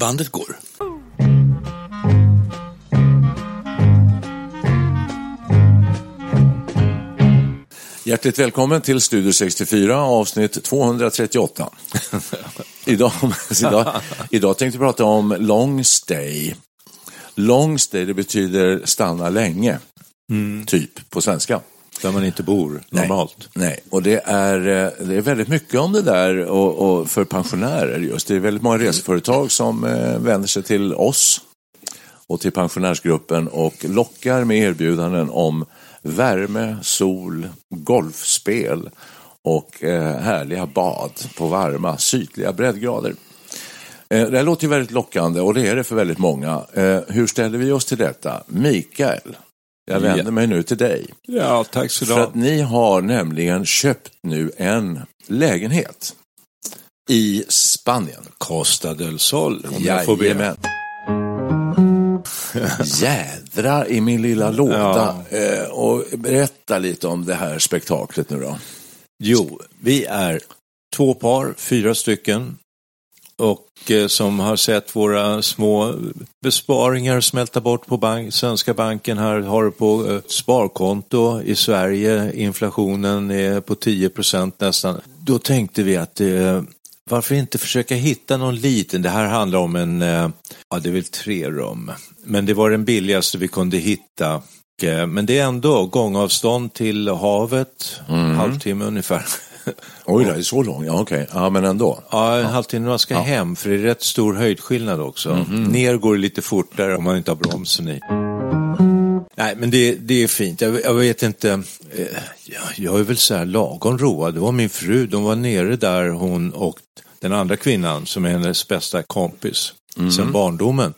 Bandet går. Hjärtligt välkommen till Studio 64, avsnitt 238. Idag tänkte jag prata om long stay. Long stay, det betyder stanna länge, typ på svenska. Där man inte bor normalt. Nej. Och det är väldigt mycket om det där och för pensionärer just. Det är väldigt många reseföretag som vänder sig till oss och till pensionärsgruppen och lockar med erbjudanden om värme, sol, golfspel och härliga bad på varma, sydliga breddgrader. Det här låter ju väldigt lockande och det är det för väldigt många. Hur ställer vi oss till detta? Mikael, jag vänder mig nu till dig. Ja, tack så mycket. För att ni har nämligen köpt nu en lägenhet i Spanien. Costa del Sol. Jajamän. Jädra i min lilla låda. Ja. Och berätta lite om det här spektaklet nu då. Jo, vi är två par, 4 stycken. Och som har sett våra små besparingar smälta bort på svenska banken här. Har på ett sparkonto i Sverige. Inflationen är på 10% nästan. Då tänkte vi att varför inte försöka hitta någon liten. Det här handlar om en, ja det är väl 3 rum. Men det var den billigaste vi kunde hitta. Men det är ändå gångavstånd till havet. En halvtimme ungefär. Oj, det är så långt. Ja, okej. Okay. Ja, men ändå. Ja, en halvtimme man ska hem, för det är rätt stor höjdskillnad också. Ner går det lite fortare om man inte har bromsen i. Nej, men det är fint. Jag vet inte. Jag är väl så här lagom road. Det var min fru. De var nere där, hon och den andra kvinnan som är hennes bästa kompis sen barndomen.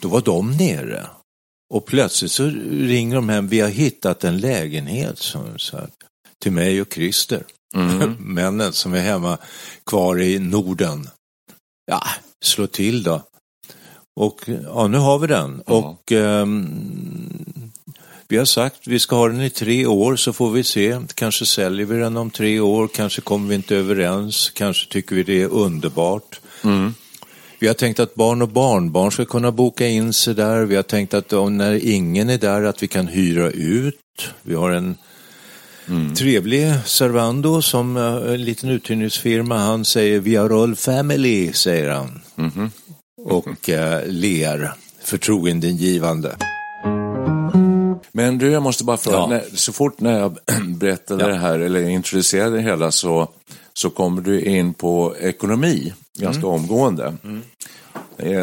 Då var de nere. Och plötsligt så ringer de hem. Vi har hittat en lägenhet så här, till mig och Christer. Männen som är hemma kvar i Norden. Ja, slå till då. Och ja, nu har vi den. Ja. Och vi har sagt vi ska ha den i 3 år, så får vi se. Kanske säljer vi den om 3 år. Kanske kommer vi inte överens. Kanske tycker vi det är underbart. Vi har tänkt att barn och barnbarn ska kunna boka in sig där. Vi har tänkt att när ingen är där att vi kan hyra ut. Vi har en trevlig servando som en liten uthyrningsfirma. Han säger vi har all family, säger han. Och ler förtroendegivande. Men du, jag måste bara fråga, så fort när jag berättade det här eller introducerade det hela så kommer du in på ekonomi ganska omgående.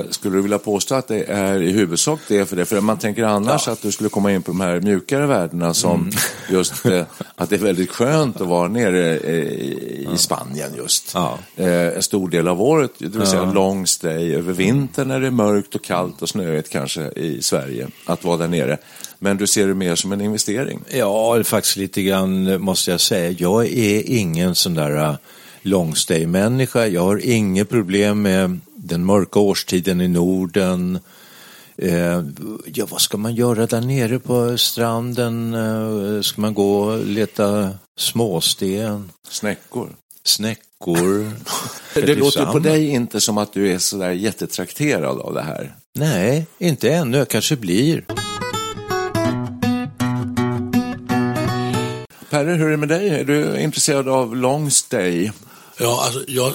Skulle du vilja påstå att det är i huvudsak det för det? För man tänker annars att du skulle komma in på de här mjukare värdena som just att det är väldigt skönt att vara nere i Spanien just. En stor del av året, det vill säga en long stay över vintern när det är mörkt och kallt och snöigt kanske i Sverige, att vara där nere. Men du ser det mer som en investering? Ja, faktiskt lite grann måste jag säga. Jag är ingen sån där long stay-människa. Jag har inget problem med den mörka årstiden i Norden. Ja, vad ska man göra där nere på stranden? Ska man gå och leta småsten? Snäckor. Det låter på dig inte som att du är så där jättetrakterad av det här. Nej, inte ännu. Jag kanske blir. Perre, hur är det med dig? Är du intresserad av long stay? Ja, alltså jag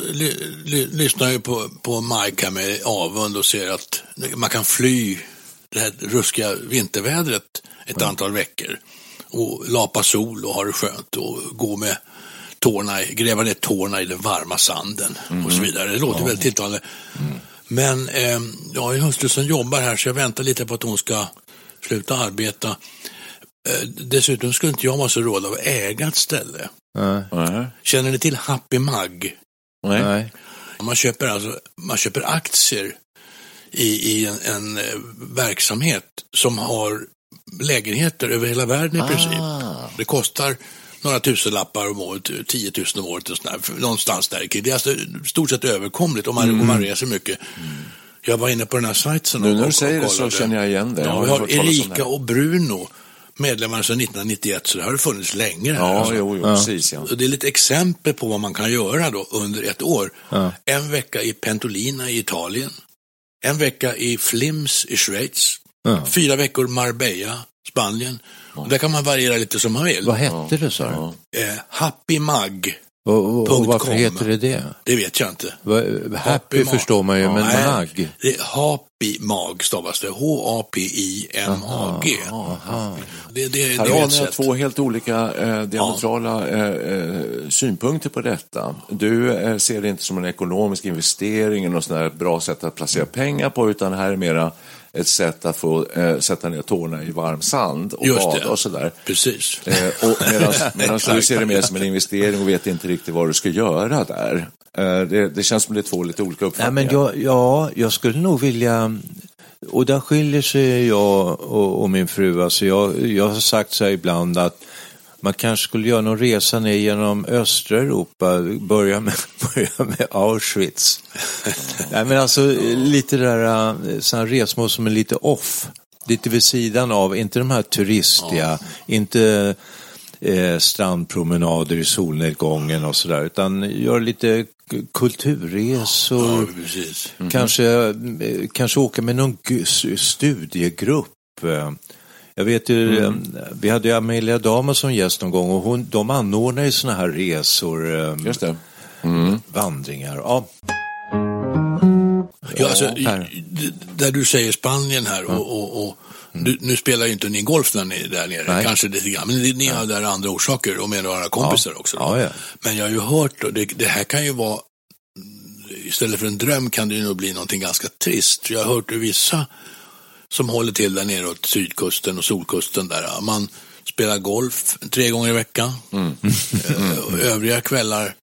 lyssnar ju på Mike med avund och ser att man kan fly det här ruskiga vintervädret ett antal veckor och lapa sol och ha det skönt och gå med tårna, gräva ner tårna i den varma sanden och så vidare. Det låter väldigt tilltalande. Mm. Men jag är hustru som jobbar här så jag väntar lite på att hon ska sluta arbeta. Dessutom skulle inte jag vara så råd av att äga ett ställe. Nej. Känner ni till Hapimag? Nej. Man köper aktier i en verksamhet som har lägenheter över hela världen i princip. Det kostar några tusenlappar om året, 10 000 om året och sådär, någonstans där. Det är alltså stort sett överkomligt om man reser mycket. Mm. Jag var inne på den här sajten. Nu när du säger det så känner jag igen det. Ja, vi har Erika och Bruno, medlemmar sedan 1991, så det har det funnits länge. Precis. Det är lite exempel på vad man kan göra då under ett år. Ja. En vecka i Pentolina i Italien, en vecka i Flims i Schweiz, 4 veckor Marbella, Spanien. Och där kan man variera lite som man vill. Vad hette det så? Hapimag. Och varför heter det? Det vet jag inte. Happy förstår man ju, men mag. Det är Hapimag stavas det. Hapimag. Det är ett sätt. Två helt olika diametrala synpunkter på detta. Du ser det inte som en ekonomisk investering eller något sånt där bra sätt att placera pengar på, utan här är mera ett sätt att få sätta ner tårna i varm sand och bada och sådär. Precis. Medan du ser det mer som en investering och vet inte riktigt vad du ska göra där. Det känns som det är två lite olika uppfattningar. Nej, men jag skulle nog vilja... Och där skiljer sig jag och min fru. Alltså jag har sagt så här ibland att man kanske skulle göra någon resa ner genom östra Europa. Börja med Auschwitz. Nej, men alltså lite där sådana resmål som är lite off. Lite vid sidan av. Inte de här turistiga. Inte strandpromenader i solnedgången och sådär. Utan gör lite kulturresor. Ja, precis. Mm-hmm. Kanske åka med någon studiegrupp. Jag vet ju, vi hade ju Amelia Dama som gäst någon gång och de anordnar ju såna här resor, just det. Vandringar. Ja. Ja, alltså, där du säger Spanien här och nu spelar ju inte ni golf när ni är där nere. Nej. Kanske lite grann, men ni har där andra orsaker och med några kompisar också. Ja. Men jag har ju hört, det här kan ju vara, istället för en dröm kan det ju nog bli någonting ganska trist. Jag har hört vissa som håller till där nere åt sydkusten och solkusten där. Man spelar golf 3 gånger i veckan. Övriga kvällar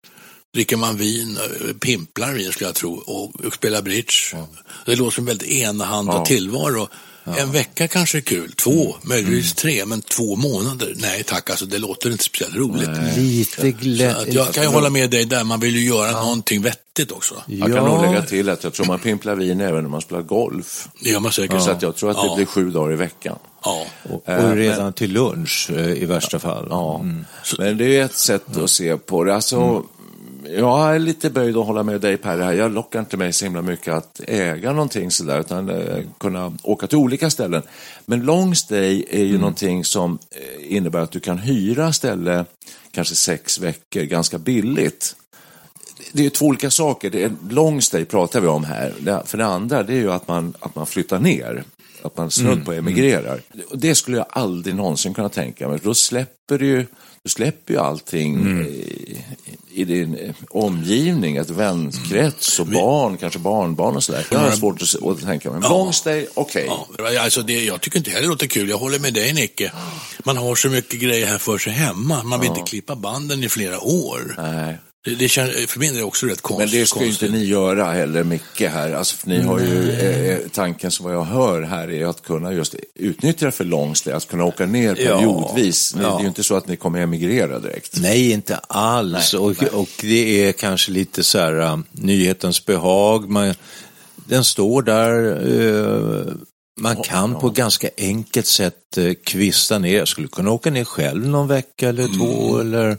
dricker man vin, pimplar vin skulle jag tro, och spelar bridge. Mm. Det låter som väldigt enahanda tillvaro. Ja. En vecka kanske är kul, 2, möjligtvis 3, men 2 månader. Nej tack, alltså det låter inte speciellt roligt. Nej. Lite glätt. Jag kan ju hålla med dig där, man vill ju göra någonting vettigt också. Ja. Jag kan nog lägga till att jag tror man pimplar vin även när man spelar golf. Det gör man säkert. Så att jag tror att det blir 7 dagar i veckan. Ja. Och redan till lunch i värsta fall. Ja. Mm. Men det är ett sätt att se på det. Alltså... Jag är lite böjd att hålla med dig Per här. Jag lockar inte mig så himla mycket att äga någonting sådär, utan kunna åka till olika ställen. Men long stay är ju någonting som innebär att du kan hyra ställe kanske 6 veckor ganska billigt. Det är ju 2 olika saker. Det är long stay pratar vi om här. För det andra det är ju att man flyttar ner. Att man snudd på emigrerar. Det skulle jag aldrig någonsin kunna tänka mig. Då släpper ju allting i din omgivning, ett vänkrets och barn, kanske barnbarn och sådär. Det är svårt att tänka, men långsteg, okej. Alltså det, jag tycker inte heller låter kul, jag håller med dig Nicke. Man har så mycket grejer här för sig hemma, man vill inte klippa banden i flera år. Nej. Det känns, för min är det också rätt konstigt. Men det ska ju inte ni göra heller mycket här. Alltså, för ni har ju tanken som jag hör här är att kunna just utnyttja det för långsteg, att kunna åka ner periodvis. Det är ju inte så att ni kommer emigrera direkt. Nej, inte alls. Nej. Och det är kanske lite så här nyhetens behag. Den står där... Man kan på ganska enkelt sätt kvista ner. Jag skulle kunna åka ner själv någon vecka eller 2 eller...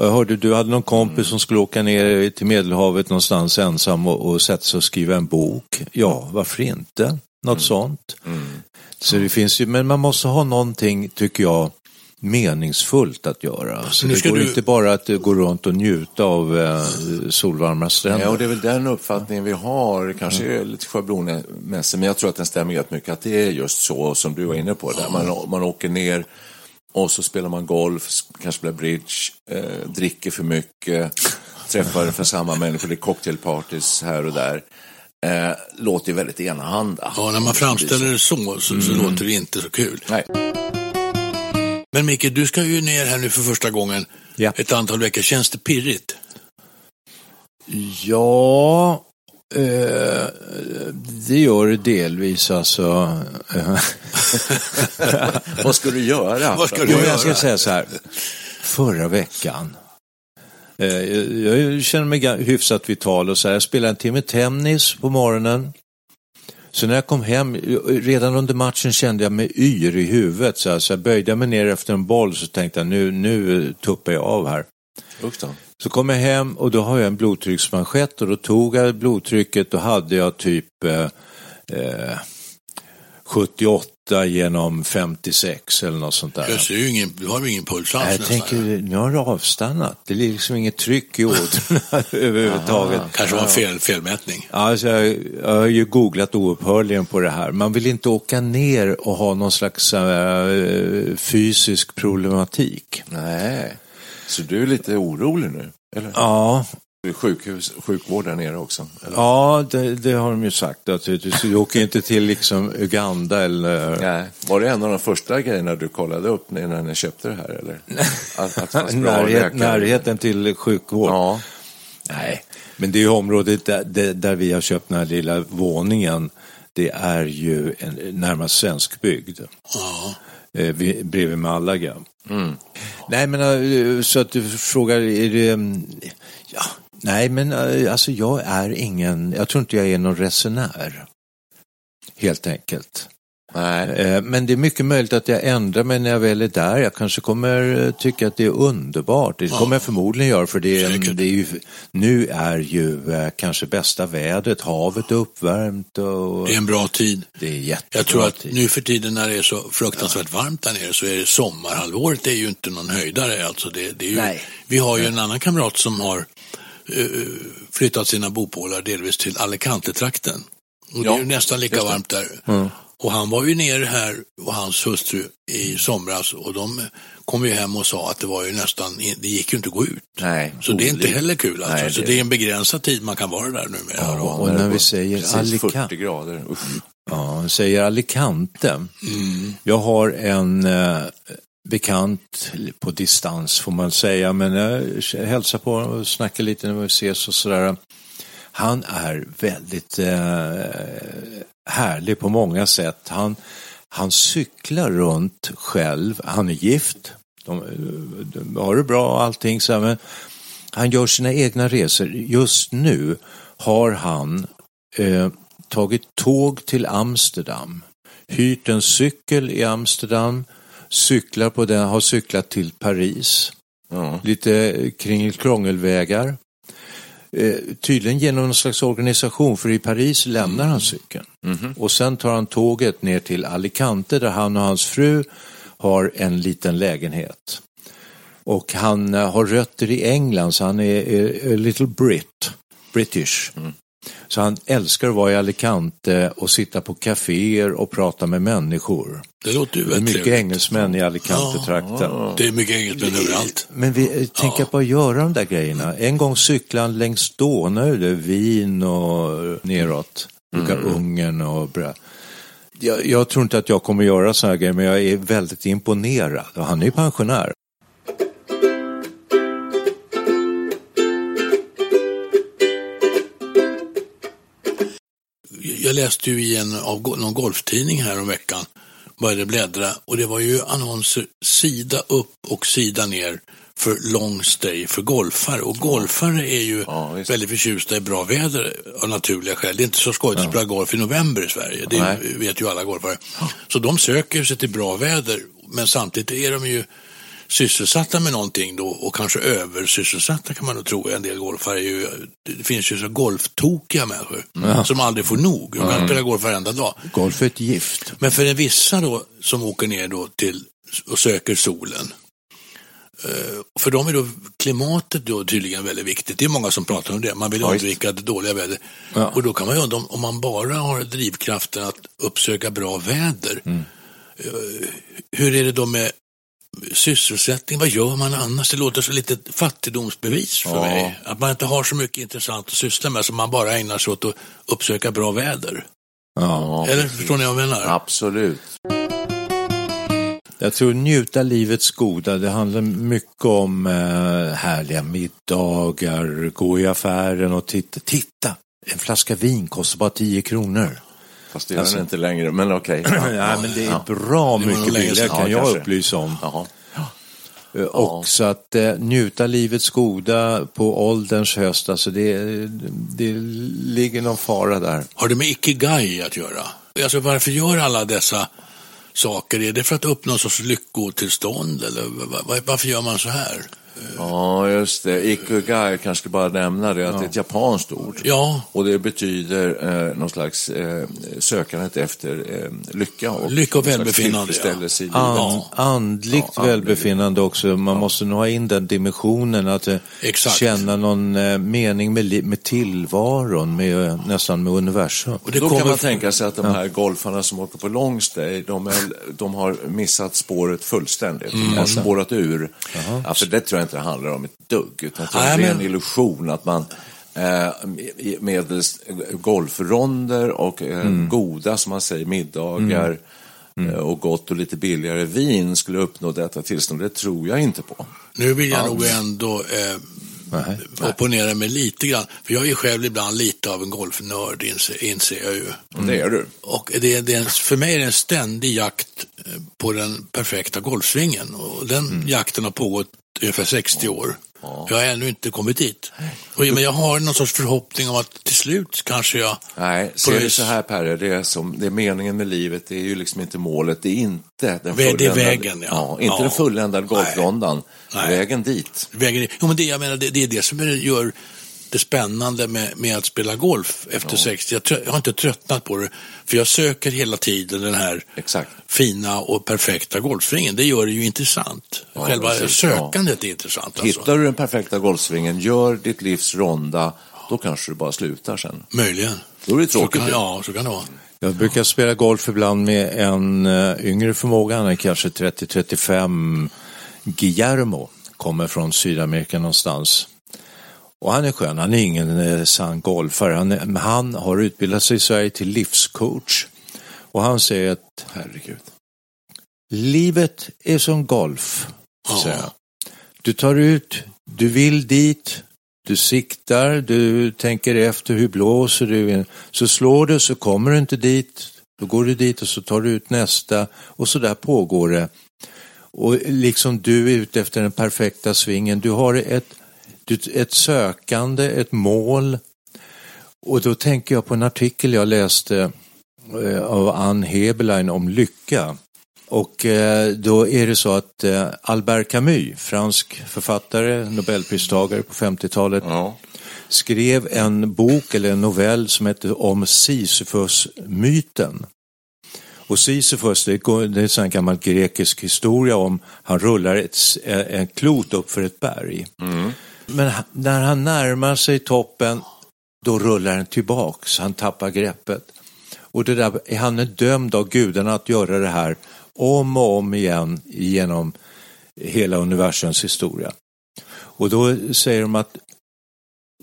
Jag hörde, du hade någon kompis som skulle åka ner till Medelhavet någonstans ensam och sätta sig och skriva en bok. Ja, varför inte? Något sånt. Så det finns ju, men man måste ha någonting tycker jag meningsfullt att göra. Så det går inte bara att gå runt och njuta av solvarma stränder. Ja, och det är väl den uppfattningen vi har, kanske lite schablonmässigt, men jag tror att den stämmer rätt mycket, att det är just så som du var inne på, där man åker ner och så spelar man golf, kanske blir bridge, dricker för mycket, träffar för samma människor, det är cocktailparties här och där. Låter ju väldigt enahanda. Ja, när man framställer det så låter det inte så kul. Nej. Men Micke, du ska ju ner här nu för första gången ett antal veckor. Känns det pirrigt? Ja, det gör det delvis. Alltså. Vad ska du göra? Jag ska säga så här. Förra veckan. Jag känner mig hyfsat vital och så här. Jag spelade en timme tennis på morgonen. Så när jag kom hem, redan under matchen kände jag mig yr i huvudet. Så jag böjde mig ner efter en boll, så tänkte jag nu tuppar jag av här. Så kom jag hem och då har jag en blodtrycksmanschett, och då tog jag blodtrycket och hade jag typ 78 genom 56 eller något sånt där. Du har ju ingen puls alls. Jag tänker, nu har det avstannat. Det är liksom inget tryck i ådrorna överhuvudtaget. Kanske var en felmätning. Alltså, jag har ju googlat oupphörligen på det här. Man vill inte åka ner och ha någon slags fysisk problematik. Nej. Så du är lite orolig nu, eller? Ja. Sjukvård där nere också? Eller? Ja, det har de ju sagt. Att du åker inte till liksom Uganda eller... Nej. Var det en av de första grejerna du kollade upp när ni köpte det här? Eller? Att närheten till sjukvård? Ja. Nej, men det är ju området där vi har köpt den här lilla våningen. Det är ju närmast svensk bygd. Ja. Bredvid Malaga. Mm. Nej, men så att du frågar, är det... Ja. Nej, men alltså jag tror inte jag är någon resenär, helt enkelt. Nej. Men det är mycket möjligt att jag ändrar mig när jag väl är där. Jag kanske kommer tycka att det är underbart. Det kommer jag förmodligen göra, för nu är ju kanske bästa vädret, havet är uppvärmt. Och det är en bra tid. Det är jättebra. Jag tror att nu för tiden när det är så fruktansvärt varmt där nere, så är det sommarhalvåret, det är ju inte någon höjdare. Alltså det är ju, vi har ju en annan kamrat som har flyttat sina bopålar delvis till Alicante-trakten. Och det är ju nästan lika varmt där. Mm. Och han var ju nere här och hans hustru i somras, och de kom ju hem och sa att det var ju nästan, det gick ju inte att gå ut. Nej, så det är inte heller kul. Alltså. Nej, så det är en begränsad tid man kan vara där nu med. Ja, och när vi säger Alicante, 40 grader. Ja, säger Alicante. Mm. Jag har en bekant på distans får man säga, men jag hälsar på och snackar lite när vi ses och sådär. Han är väldigt härlig på många sätt. Han cyklar runt själv. Han är gift. De har det bra och allting. Så här, men han gör sina egna resor. Just nu har han tagit tåg till Amsterdam. Hyrt en cykel i Amsterdam. Cyklar på den. Har cyklat till Paris. Mm. Lite kringelkrångelvägar. Tydligen genom någon slags organisation, för i Paris lämnar han cykeln och sen tar han tåget ner till Alicante, där han och hans fru har en liten lägenhet, och han har rötter i England, så han är little British. Så han älskar att vara i Alicante och sitta på kaféer och prata med människor. Det låter ju väldigt mycket engelsmän i Alicante-trakten. Ja, det är mycket engelsmän överallt. Men vi tänker på att göra de där grejerna. En gång cyklade han längs Donau, Wien och neråt. Ungern och bra. Jag tror inte att jag kommer göra såna här grejer, men jag är väldigt imponerad. Och han är ju pensionär. Jag läste ju i någon golftidning här om veckan, började bläddra, och det var ju annonser sida upp och sida ner för long stay för golfare, och golfare är ju väldigt förtjusta i bra väder av naturliga skäl. Det är inte så skojigt att spela golf i november i Sverige, det vet ju alla golfare. Så de söker sig till bra väder, men samtidigt är de ju sysselsatta med någonting då, och kanske översysselsatta kan man nog tro. En del golfare är ju, det finns ju så golftokiga människor som aldrig får nog. Man spelar golf varenda dag. Golf är ett gift. Men för en vissa då som åker ner då till och söker solen. För dem är då klimatet då tydligen väldigt viktigt. Det är många som pratar om det. Man vill undvika det dåliga väder. Ja. Och då kan man ju undra om man bara har drivkraften att uppsöka bra väder. Mm. Hur är det då med sysselsättning? Vad gör man annars? Det låter så lite fattigdomsbevis för mig. Att man inte har så mycket intressant att syssla med som man bara ägnar sig åt att uppsöka bra väder. Ja, eller precis. Förstår ni vad jag menar? Absolut. Jag tror njuta livets goda. Det handlar mycket om härliga middagar, gå i affären och titta. En flaska vin kostar bara 10 kronor. Fast det är alltså, inte längre, men okej. Okay. Ja, men det är bra mycket billigare kan jag upplysa om. Jaha. Och så att njuta livets goda på ålderns höst, alltså det ligger någon fara där. Har det med ikigai att göra? Alltså varför gör alla dessa saker? Är det för att uppnå någon sorts lyckotillstånd? Eller varför gör man så här? Ja, just det. Ikigai, kanske bara nämna det, att det är ett japanskt ord. Ja. Och det betyder någon slags sökandet efter lycka. Och lycka och välbefinnande. Andligt välbefinnande också. Man måste nog ha in den dimensionen att känna någon mening med tillvaron, nästan med universum. Och då kan man tänka sig att de här golfarna som åker på longstay, de har missat spåret fullständigt. De har spårat ur. Alltså det tror jag inte det handlar om ett dugg, utan det är en illusion att man med golfronder och goda, som man säger, middagar och gott och lite billigare vin skulle uppnå detta tillstånd. Det tror jag inte på. Nu vill jag nog ändå opponera mig lite grann, för jag är själv ibland lite av en golfnörd, inser jag ju. Det är du. Och för mig är det en ständig jakt på den perfekta golfsvingen, och den jakten har pågått ungefär 60 år. Jag har ännu inte kommit dit. Men jag har någon sorts förhoppning om att till slut kanske jag... Nej, ser du så här, Perre, det är meningen med livet, det är ju liksom inte målet, det är inte den fulländade... vägen, den fulländade golfrondan. Nej. Vägen dit. Jo, men det är det som gör det spännande med att spela golf efter 60. Jag har inte tröttnat på det, för jag söker hela tiden den här fina och perfekta golfsvingen. Det gör det ju intressant. Själva sökandet är intressant. Hittar du den perfekta golfsvingen, gör ditt livs ronda, då kanske du bara slutar sen. Möjligen. Då är det tråkigt. Så kan det vara. Jag brukar spela golf ibland med en yngre förmåga, han är kanske 30-35. Guillermo kommer från Sydamerika någonstans. Och han är skön, han är ingen sann golfare. Han har utbildat sig i Sverige till livscoach. Och han säger att livet är som golf. Du tar ut, du vill dit, du siktar, du tänker efter, hur blåser du? Så slår du, så kommer du inte dit. Då går du dit och så tar du ut nästa. Och så där pågår det. Och liksom du är ute efter den perfekta svingen. Du har ett sökande, ett mål. Och då tänker jag på en artikel jag läste av Anne Hebelin om lycka. Och då är det så att Albert Camus, fransk författare, nobelpristagare på 50-talet, skrev en bok eller en novell som hette om Sisyfos-myten. Och Sisyfos, det är så en gammal grekisk historia om han rullar en klot upp för ett berg. Mm. Men när han närmar sig toppen, då rullar han tillbaks, han tappar greppet. Och det där, han är dömd av gudarna att göra det här om och om igen genom hela universums historia. Och då säger de att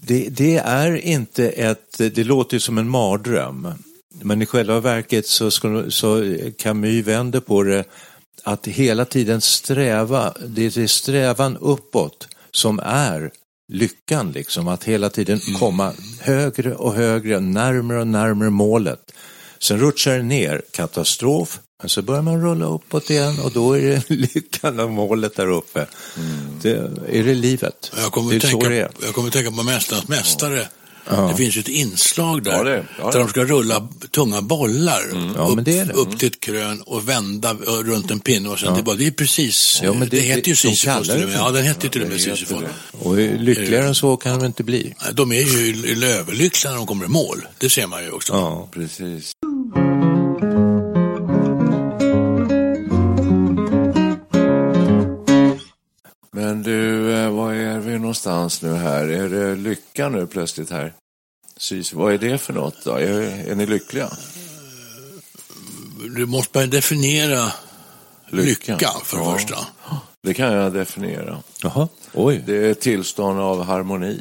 det är inte det låter ju som en mardröm. Men i själva verket så Camus vänder på det, att hela tiden sträva, det är strävan uppåt som är lyckan liksom, att hela tiden komma högre och högre, närmare och närmare målet. Sen rutschar det ner, katastrof, men så börjar man rulla uppåt igen, och då är det lyckan och målet där uppe. Är det livet? Jag kommer tänka på Mästarnas mästare. Det finns ju ett inslag där där de ska rulla tunga bollar upp till ett krön och vända runt en pinne och sen tillbaka. Det är precis. Ja, men det heter ju Sisyfos. Den heter ju till och med Sisyfos. Och lyckligare än så kan de inte bli. De är ju löverlyckliga när de kommer i mål. Det ser man ju också. Ja, precis. någonstans nu här? Är det lycka nu plötsligt här? Vad är det för något då? Är ni lyckliga? Du måste bara definiera lycka för det första. Det kan jag definiera. Jaha. Oj. Det är ett tillstånd av harmoni.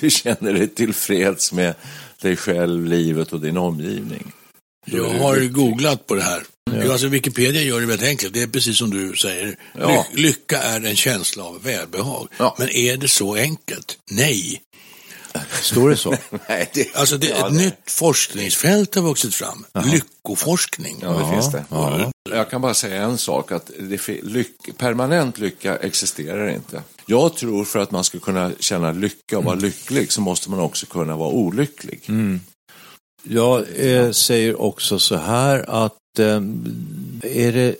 Du känner dig tillfreds med dig själv, livet och din omgivning. Jag har googlat på det här. Ja. Alltså Wikipedia gör det väldigt enkelt. Det är precis som du säger. Ja. Lycka är en känsla av välbehag. Ja. Men är det så enkelt? Nej. Står det så? Nej, alltså det är ett nytt forskningsfält har vuxit fram. Aha. Lyckoforskning. Ja, det finns det. Ja. Jag kan bara säga en sak. Att permanent lycka existerar inte. Jag tror för att man ska kunna känna lycka och vara lycklig så måste man också kunna vara olycklig. Mm. Jag säger också så här att är det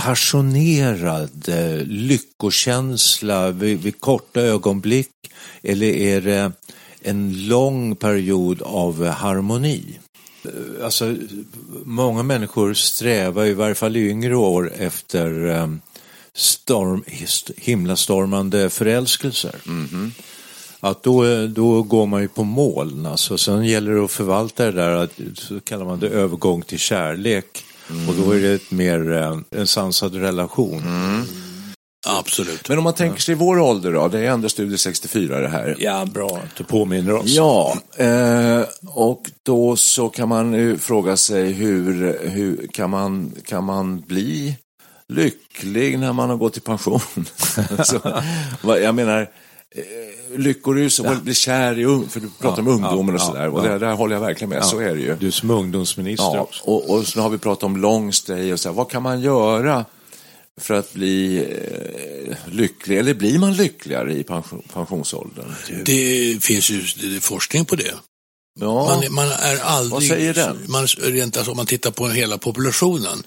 passionerad lyckokänsla vid korta ögonblick eller är det en lång period av harmoni? Alltså många människor strävar i varje fall i yngre år efter himlastormande förälskelser. Mm-hmm. Att då går man ju på moln. Alltså. Sen gäller det att förvalta det där, så kallar man det övergång till kärlek. Mm. Och då är det en sansad relation. Mm. Absolut. Men om man tänker sig i vår ålder då, det är ändå Studio 64 det här. Ja, bra. Du påminner oss. Ja, och då så kan man ju fråga sig hur kan man bli lycklig när man har gått i pension? Så, jag menar... lyckor är ju så att bli kär i ung, för du pratar om ungdomen och sådär och där håller jag verkligen med, så är det ju. Du som ungdomsminister också. Och så har vi pratat om long stay och så här, vad kan man göra för att bli lycklig, eller blir man lyckligare i pensionsåldern? Det finns ju forskning på det. Ja. Man är aldrig, vad säger den? Alltså, om man tittar på hela populationen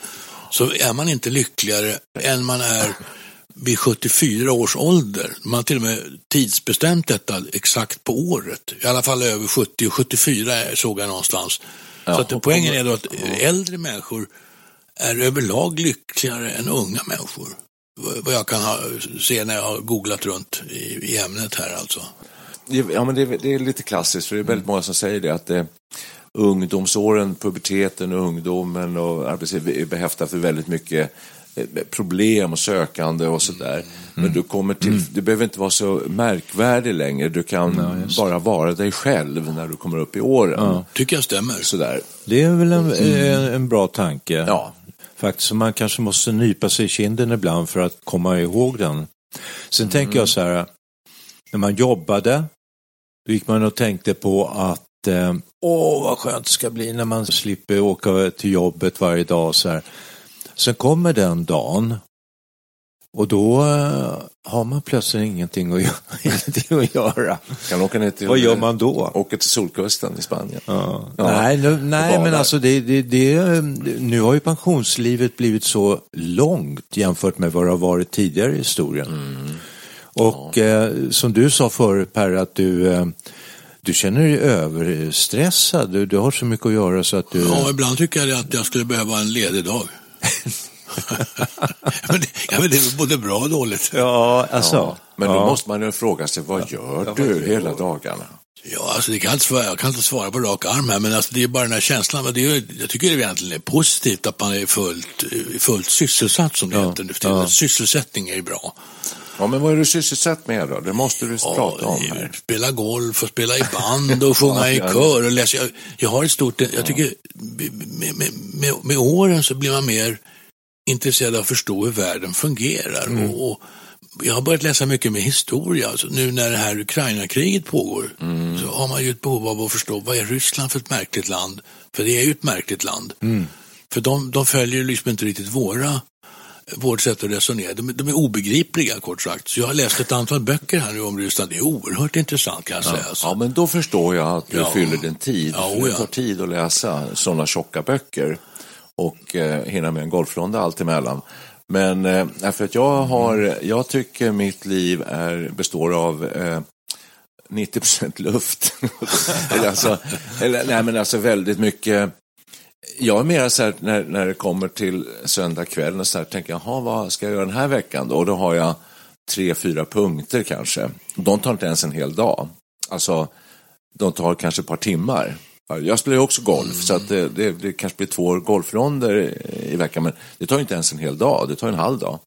så är man inte lyckligare än man är vid 74 års ålder. Man har till och med tidsbestämt detta exakt på året. I alla fall över 70 och 74 såg jag någonstans. Ja, så att poängen är då att äldre människor är överlag lyckligare än unga människor. Vad jag kan se när jag har googlat runt i ämnet här alltså. Ja, men det är lite klassiskt, för det är väldigt många som säger det, att det ungdomsåren, puberteten och ungdomen och arbetslivet är behäftat för väldigt mycket problem och sökande och sådär. Mm. Men du kommer till, du behöver inte vara så märkvärdig längre. Du kan bara vara dig själv när du kommer upp i åren. Ja. Tycker jag stämmer. Sådär. Det är väl en bra tanke. Ja. Faktiskt, man kanske måste nypa sig i kinden ibland för att komma ihåg den. Sen tänker jag så här, när man jobbade då gick man och tänkte på att vad skönt det ska bli när man slipper åka till jobbet varje dag så här. Sen kommer den dagen och då har man plötsligt ingenting att göra. Vad gör man då? Åker till Solkusten i Spanien. Ja. Ja. Nej men alltså nu har ju pensionslivet blivit så långt jämfört med vad det har varit tidigare i historien. Mm. Och som du sa förut Per, att du känner dig överstressad. Du har så mycket att göra så att du... Ja, ibland tycker jag att jag skulle behöva en ledig dag. men det är både bra och dåligt. Ja, alltså. Ja. Men då måste man ju fråga sig, vad gör du hela dagarna? Ja, alltså det kan jag kan inte svara på rak arm här, men alltså det är bara den här känslan. Men jag tycker det egentligen är positivt att man är fullt sysselsatt som det heter nu. Sysselsättning är bra. Ja, men vad är du sysselsatt med då? Det måste du prata om här. Spela golf och spela i band och sjunga i kör och läsa. Jag har ett stort... Jag tycker med åren så blir man mer intresserad av att förstå hur världen fungerar. Mm. Och jag har börjat läsa mycket med historia. Alltså, nu när det här Ukraina-kriget pågår så har man ju ett behov av att förstå vad är Ryssland för ett märkligt land? För det är ju ett märkligt land. Mm. För de följer liksom inte riktigt vårt sätt att resonera. De är obegripliga, kort sagt. Så jag har läst ett antal böcker här nu om Ryssland. Det är oerhört intressant, kan jag säga. Alltså. Ja, men då förstår jag att du fyller din tid. Ja, det tar tid att läsa sådana tjocka böcker och hinna med en golfrunda allt emellan. Men för att jag tycker mitt liv består av 90% luft. eller väldigt mycket. Jag är mer så här, när det kommer till söndag kvällen och så här, tänker jag, vad ska jag göra den här veckan då? Och då har jag 3-4 punkter kanske. De tar inte ens en hel dag. Alltså, de tar kanske ett par timmar. Jag spelar ju också golf, så att det kanske blir 2 golfronder i veckan. Men det tar ju inte ens en hel dag, det tar en halv dag.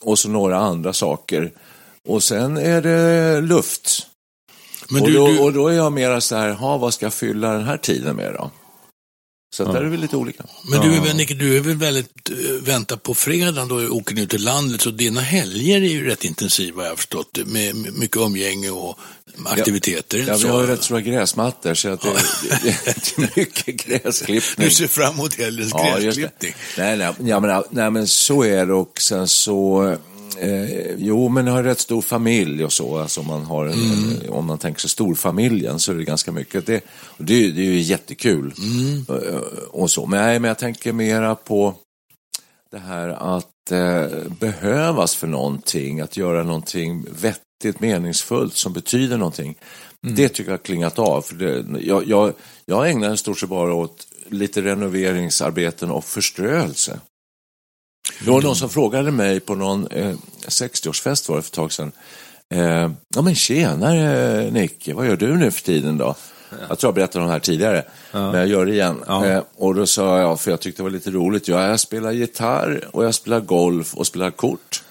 Och så några andra saker. Och sen är det luft. Men och då är jag mera så här, vad ska jag fylla den här tiden med då? Så där är vi lite olika. Men du är väl väldigt vänta på fredag då du åker ut i landet, så dina helger är ju rätt intensiva, jag har förstått, med mycket umgänge och aktiviteter. Ja, vi har ju rätt stora gräsmattor, så att det är mycket gräsklippning. Du ser fram emot helgens gräsklippning. Nej, men så är det. Och sen så... men jag har rätt stor familj och så, alltså man har om man tänker sig storfamiljen, så är det ganska mycket det är ju jättekul och så, men jag tänker mera på det här att behövas för någonting, att göra någonting vettigt, meningsfullt som betyder någonting. Det tycker jag har klingat av, för jag ägnar en stort sett bara åt lite renoveringsarbeten och förströelse. Det var någon som frågade mig på någon 60-årsfest var det för ett tag sedan. Men tjenare Nicke, vad gör du nu för tiden då? Jag tror jag berättade om det här tidigare, men jag gör det igen. Och då sa jag, för jag tyckte det var lite roligt, jag spelar gitarr och jag spelar golf och spelar kort.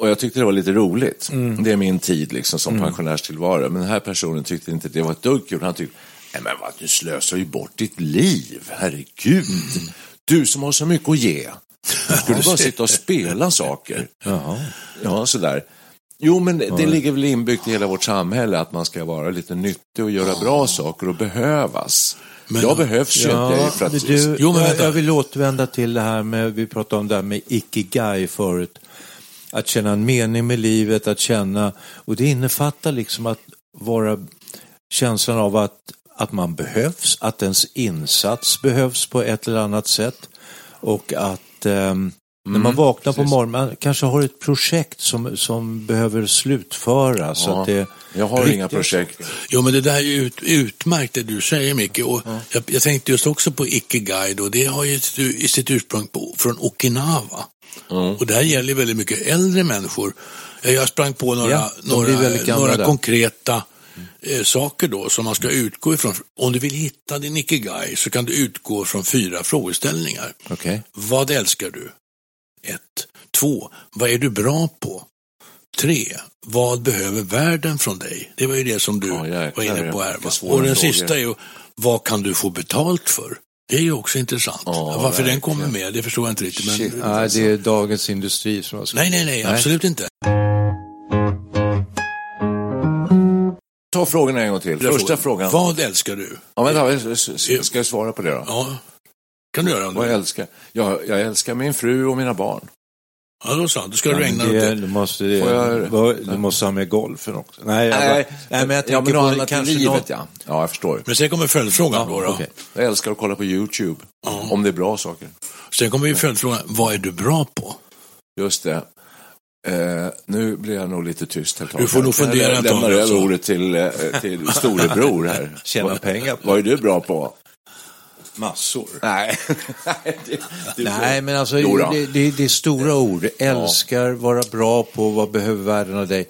Och jag tyckte det var lite roligt. Det är min tid liksom som pensionärstillvaro. Men den här personen tyckte inte det var ett dugg kul. Han tyckte, men vad, du slösar ju bort ditt liv, herregud. Du som har så mycket att ge. Du skulle bara sitta och spela saker. Ja, sådär. Jo, men det ligger väl inbyggt i hela vårt samhälle att man ska vara lite nyttig och göra bra saker och behövas. Men jag behövs ju inte för att... Jag vill återvända till det här med, vi pratade om det här med ikigai förut. Att känna en mening med livet, att känna, och det innefattar liksom att vara, känslan av att man behövs, att ens insats behövs på ett eller annat sätt. Och att när man vaknar på morgonen, man kanske har ett projekt som behöver slutföras. Ja, jag har inga projekt. Jo, men det där är ju utmärkt det du säger, Micke. Och jag tänkte just också på ikigai då. Det har ju sitt ursprung från Okinawa. Och det här gäller väldigt mycket äldre människor. Jag sprang på några konkreta saker då som man ska utgå ifrån. Om du vill hitta din ikigai så kan du utgå från 4 frågeställningar. Okay. Vad älskar du? 1. 2. Vad är du bra på? 3. Vad behöver världen från dig? Det var ju det som du var inne på här. Och den sista är ju, vad kan du få betalt för? Det är ju också intressant. Varför den kommer med, det förstår jag inte riktigt. Men... det är Dagens Industri som har skrivit. Nej, absolut inte. Ta frågan en gång till. Första frågan. Vad älskar du? Ska jag svara på det då? Ja. Kan du göra det? Vad jag älskar? Jag älskar min fru och mina barn. Ja, då sa du. Ska du ägna dig åt det? Du måste ha med golfen också. Nej, men jag tänker på det kanske livet, Ja, jag förstår. Men sen kommer följdfrågan då. Okay. Jag älskar att kolla på YouTube. Om det är bra saker. Sen kommer ju följdfrågan. Vad är du bra på? Just det. Nu blir jag nog lite tyst här. Du får nog fundera ett tag. Jag lämnar över ordet till storebror här. Tjäna pengar på. Vad är du bra på? Massor. Men alltså det är stora ord. Älskar, vara bra på, vad behöver världen av dig?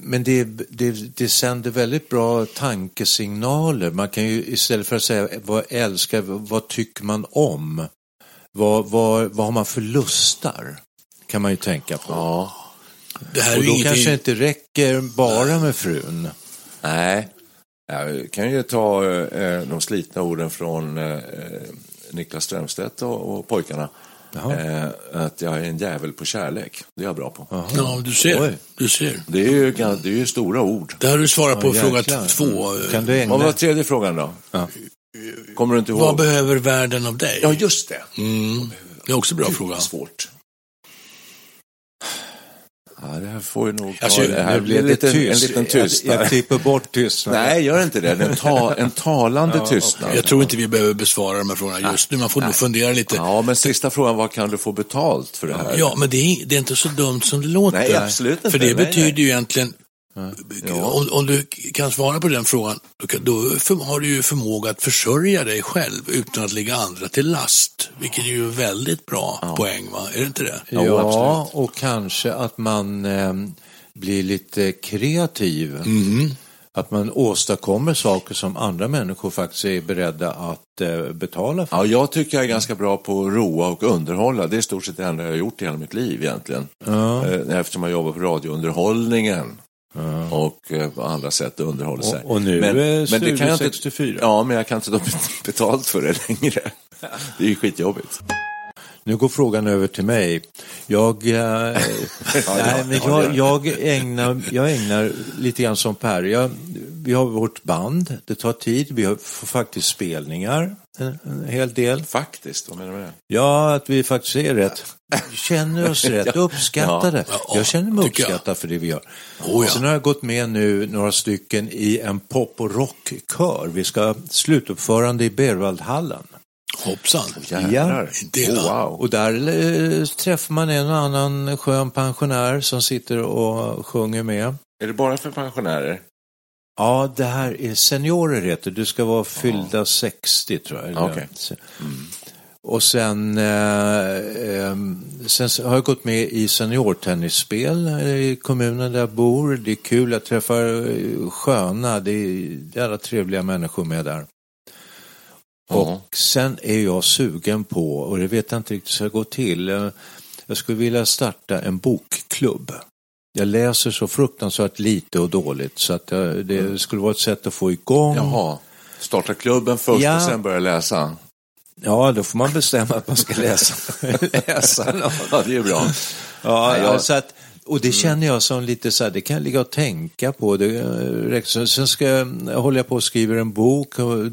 Men det sänder väldigt bra tankesignaler. Man kan ju istället för att säga vad älskar, vad tycker man om? Vad har man för lustar? Kan man ju tänka på. Ja. Det här och då kanske inte räcker bara med frun. Nej. Jag kan ju ta de slitna orden från Niklas Strömstedt och pojkarna. Att jag är en jävel på kärlek. Det är jag bra på. Jaha. Ja, du ser. Det är ju stora ord. Det här du svarar på fråga 2. Kan du ägna... Vad var tredje frågan då? Ja. Kommer du inte ihåg? Vad behöver världen av dig? Ja, just det. Det är också en bra fråga. Svårt. Det här får ju nog... Alltså, det här blir en liten tystnad. Jag klipper bort tystnad. Nej, gör inte det. En talande tystnad. Okay. Jag tror inte vi behöver besvara de här frågorna just nu. Man får nog fundera lite. Ja, men sista frågan, vad kan du få betalt för det här? Ja, men det är inte så dumt som det låter. Nej, absolut inte. För det betyder ju egentligen, Ja. Om du kan svara på den frågan, då har du ju förmåga att försörja dig själv utan att ligga andra till last, vilket är ju väldigt bra poäng, va? Är det inte det? Ja, ja, och kanske att man blir lite kreativ, att man åstadkommer saker som andra människor faktiskt är beredda att betala för. Ja, jag tycker jag är ganska bra på att roa och underhålla. Det är stort sett det enda jag har gjort i hela mitt liv egentligen, eftersom jag jobbar på radiounderhållningen. Och på andra sätt underhåller sig. Och nu men det kan jag inte, 64. Ja, men jag kan inte då betalt för det längre. Det är ju skitjobbigt. Nu går frågan över till mig. Jag ägnar lite grann som Per. Vi har vårt band. Det tar tid. Vi får faktiskt spelningar. En hel del. Faktiskt, vad menar du med det? Ja, att vi faktiskt är rätt. Känner oss rätt, uppskattade. Jag känner mig uppskattad för det vi gör. Sen har jag gått med nu några stycken i en pop- och rockkör. Vi ska slutuppförande i Berwaldhallen. Hoppsan. Ja. Wow. Och där träffar man en och annan skön pensionär som sitter och sjunger med. Är det bara för pensionärer? Ja, det här är seniorer heter. Du ska vara fyllda 60 tror jag. Okay. Och sen har jag gått med i seniortennisspel i kommunen där jag bor. Det är kul, jag träffar sköna, det är alla trevliga människor med där. Och sen är jag sugen på, och det vet jag inte riktigt hur det ska gå till, jag skulle vilja starta en bokklubb. Jag läser så fruktansvärt lite och dåligt, så att det skulle vara ett sätt att få igång. Jaha, starta klubben först och sen börja läsa. Ja, då får man bestämma att man ska läsa något. Ja, det är bra. Ja, så att, och det känner jag som lite så här, det kan jag ligga och tänka på. Sen håller jag på och skriver en bok. Och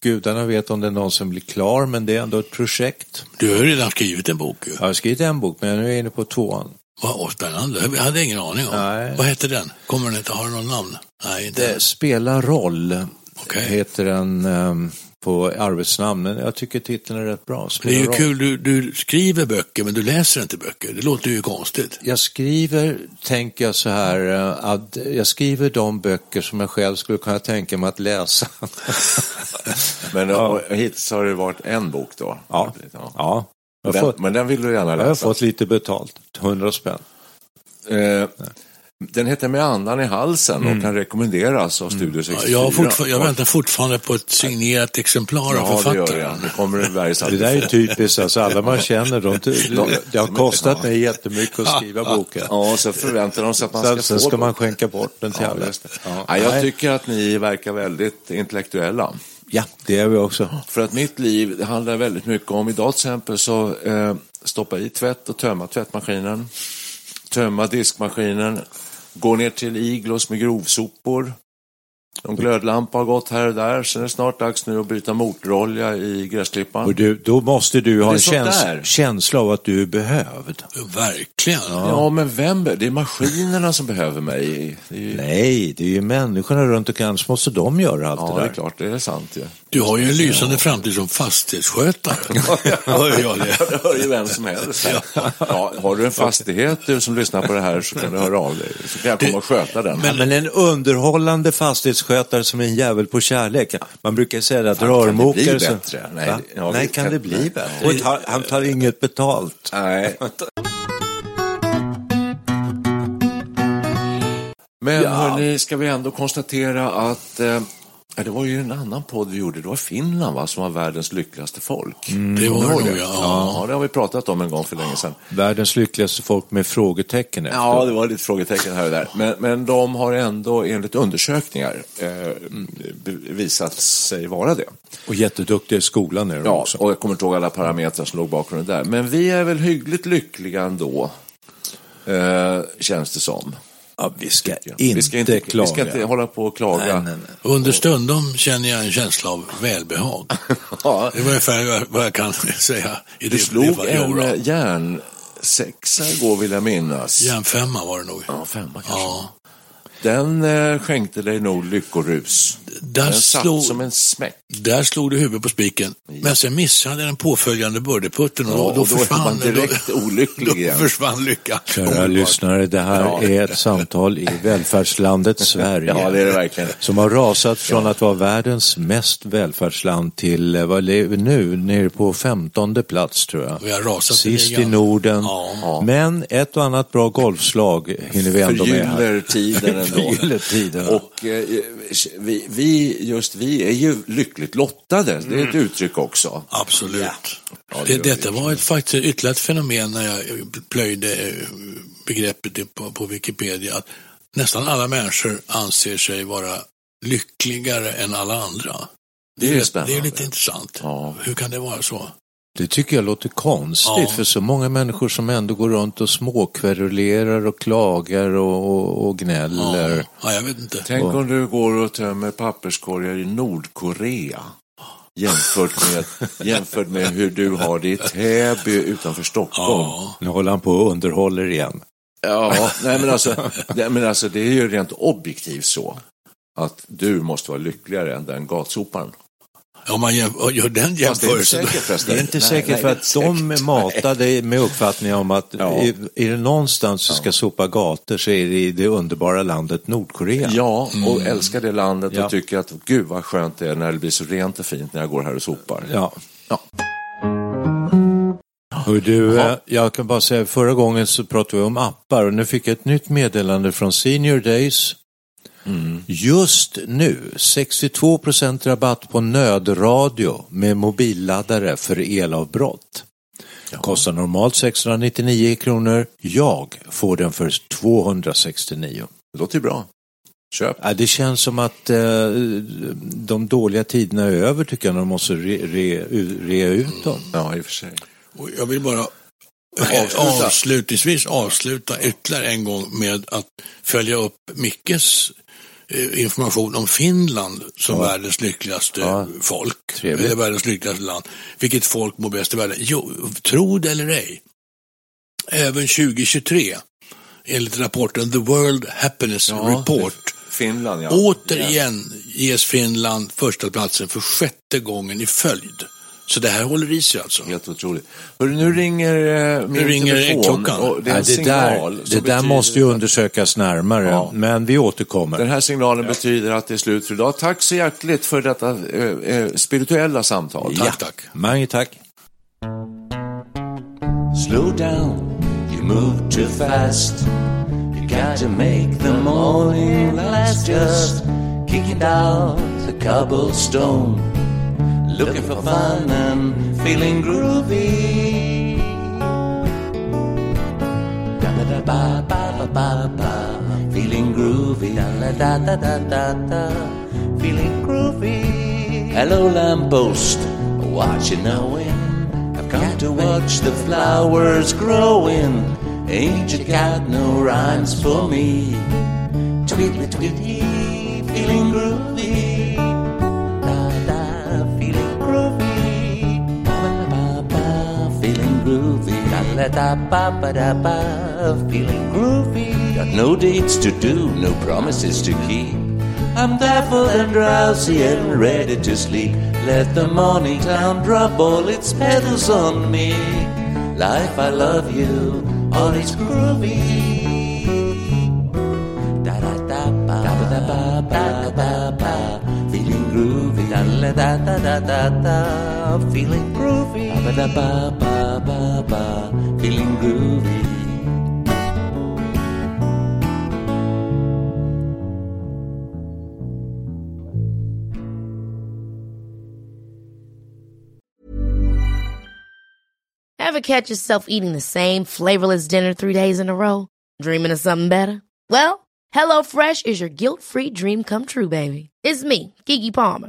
gudarna vet om det är någon som blir klar, men det är ändå ett projekt. Du har redan skrivit en bok. Ja, jag har skrivit en bok, men nu är jag inne på 2:an. Vad spännande, jag hade ingen aning om. Nej. Vad heter den? Kommer den inte ha någon namn? Nej, inte. Det spelar roll, heter den på arbetsnamnen. Jag tycker titeln är rätt bra. Spelar det är ju roll. Kul, du skriver böcker men du läser inte böcker. Det låter ju konstigt. Jag skriver, tänker jag så här, att jag skriver de böcker som jag själv skulle kunna tänka mig att läsa. Men hittills har det varit en bok då? Ja. Men den vill du gärna läsa. Jag har fått lite betalt, 100 spänn. Den heter Med andan i halsen och kan rekommenderas av Studio 64. Jag väntar fortfarande på ett signerat exemplar av författaren. Det där är typiskt, alltså alla man känner. Det har kostat mig jättemycket att skriva boken. Ja, så förväntar de sig att man ska få. Sen ska man skänka bort den till alla. Ja, jag tycker att ni verkar väldigt intellektuella. Ja, det är vi också. För att mitt liv handlar väldigt mycket om, idag till exempel så stoppa i tvätt och tömma tvättmaskinen, tömma diskmaskinen, gå ner till iglos med grovsopor, en glödlampa har gått här och där, sen är det snart dags nu att byta motorolja i gräsklippan. Och då måste du ha en känsla av att du är behövd. Verkligen. Ja, men vem? Det är maskinerna som behöver mig. Nej, det är ju människorna runt och kanske måste de göra allt det där. Ja, det är klart, det är sant. Ja. Du har ju en lysande framtid som fastighetsskötare. Det hör ju vem som helst. Ja, har du en fastighet du som lyssnar på det här så kan du höra av dig. Så kan jag komma och sköta den. Men en underhållande fastighetsskötare som är en jävel på kärlek. Man brukar säga att rörmokare... Kan det bli bättre? Nej, kan det bli bättre? Och han tar inget betalt. Nej. Men hörni, ska vi ändå konstatera att... Ja, det var ju en annan podd vi gjorde. Det var Finland, va, som var världens lyckligaste folk. Det var det. Ja, det har vi pratat om en gång för länge sedan. Världens lyckligaste folk med frågetecken efter. Ja, det var lite frågetecken här och där. Men de har ändå enligt undersökningar visat sig vara det. Och jätteduktiga i skolan är de också. Ja, och jag kommer inte ihåg alla parametrar som låg bakom det där. Men vi är väl hyggligt lyckliga ändå, känns det som. Ja, vi ska inte klaga. Vi ska inte hålla på och klaga. Nej. Understundom känner jag en känsla av välbehag. Det var ungefär vad jag kan säga. Du slog en järnsexa igår vill jag minnas. Järnfemma var det nog. Ja, 5 kanske. Ja. Den skänkte dig nog lyckorus. Där slog du huvudet på spiken. Ja. Men sen missade den påföljande bördeputten och, ja, och då försvann man direkt olycklig. Då försvann lyckan. Kära lyssnare, det här är ett samtal i välfärdslandet Sverige. Ja, det är det verkligen. Som har rasat från att vara världens mest välfärdsland till nu nere på 15:e plats tror jag. Vi har rasat sist i Norden. Ja. Men ett och annat bra golfslag hinner vi ändå med här. Förgyller tiden. Och vi är ju lyckligt lottade. Det är ett uttryck också. Absolut. Ja, detta var faktiskt ytterligare ett fenomen när jag plöjde begreppet på Wikipedia. Att nästan alla människor anser sig vara lyckligare än alla andra. Det är lite intressant. Ja. Hur kan det vara så? Det tycker jag låter konstigt för så många människor som ändå går runt och småkverulerar och klagar och gnäller. Ja, jag vet inte. Tänk om du går och tömmer papperskorgar i Nordkorea jämfört med hur du har det i Täby utanför Stockholm. Ja. Nu håller han på och underhåller igen. Ja, men alltså det är ju rent objektivt så att du måste vara lyckligare än den gatsoparen. Ja, man gör den jämförelsen. Det är inte säkert för att de matade med uppfattningen om att är det någonstans som ska sopa gator så är det i det underbara landet Nordkorea. Ja, och älskar det landet och tycker att gud vad skönt det är när det blir så rent och fint när jag går här och sopar. Ja. Hör du, jag kan bara säga förra gången så pratade vi om appar och nu fick jag ett nytt meddelande från Senior Days. Mm. Just nu 62% rabatt på nödradio med mobilladdare för elavbrott. Kostar normalt 699 kronor. Jag får den för 269. Det låter bra. Köp. Ja, det känns som att de dåliga tiderna är över tycker jag när de måste rea ut dem. Ja, i och för sig. Och jag vill bara avsluta ytterligare en gång med att följa upp Mickes information om Finland som världens lyckligaste folk. Trevligt. Eller världens lyckligaste land. Vilket folk mår bäst i världen. Jo, tro det eller ej. Även 2023 enligt rapporten The World Happiness Report Finland, återigen ges Finland första platsen för 6:e gången i följd. Så det här håller i sig alltså. Helt otroligt. Nu ringer min telefon. Och det är en signal. Det där måste ju undersökas närmare. Ja. Men vi återkommer. Den här signalen betyder att det är slut för idag. Tack så hjärtligt för detta spirituella samtal. Ja. Tack. Mange tack. Slow down, you move too fast. You got to make the morning last. Just kicking down the cobblestone. Looking for fun and feeling groovy. Da da da ba ba ba ba, feeling groovy. Da da da da da da, feeling groovy. Hello lamppost, watching the wind. I've come to watch the flowers growing. Ain't you got no rhymes for me? Tweetly tweety, feeling groovy. Da ba ba da ba, feeling groovy. Got no dates to do, no promises to keep. I'm baffled and drowsy and ready to sleep. Let the morning town drop all its petals on me. Life, I love you, all is groovy. Da da da ba da ba da da ba, feeling groovy. Da da da da da da, feeling groovy. Ba da ba ba ba ba. Feeling groovy. Ever catch yourself eating the same flavorless dinner 3 days in a row? Dreaming of something better? Well, HelloFresh is your guilt-free dream come true, baby. It's me, Kiki Palmer.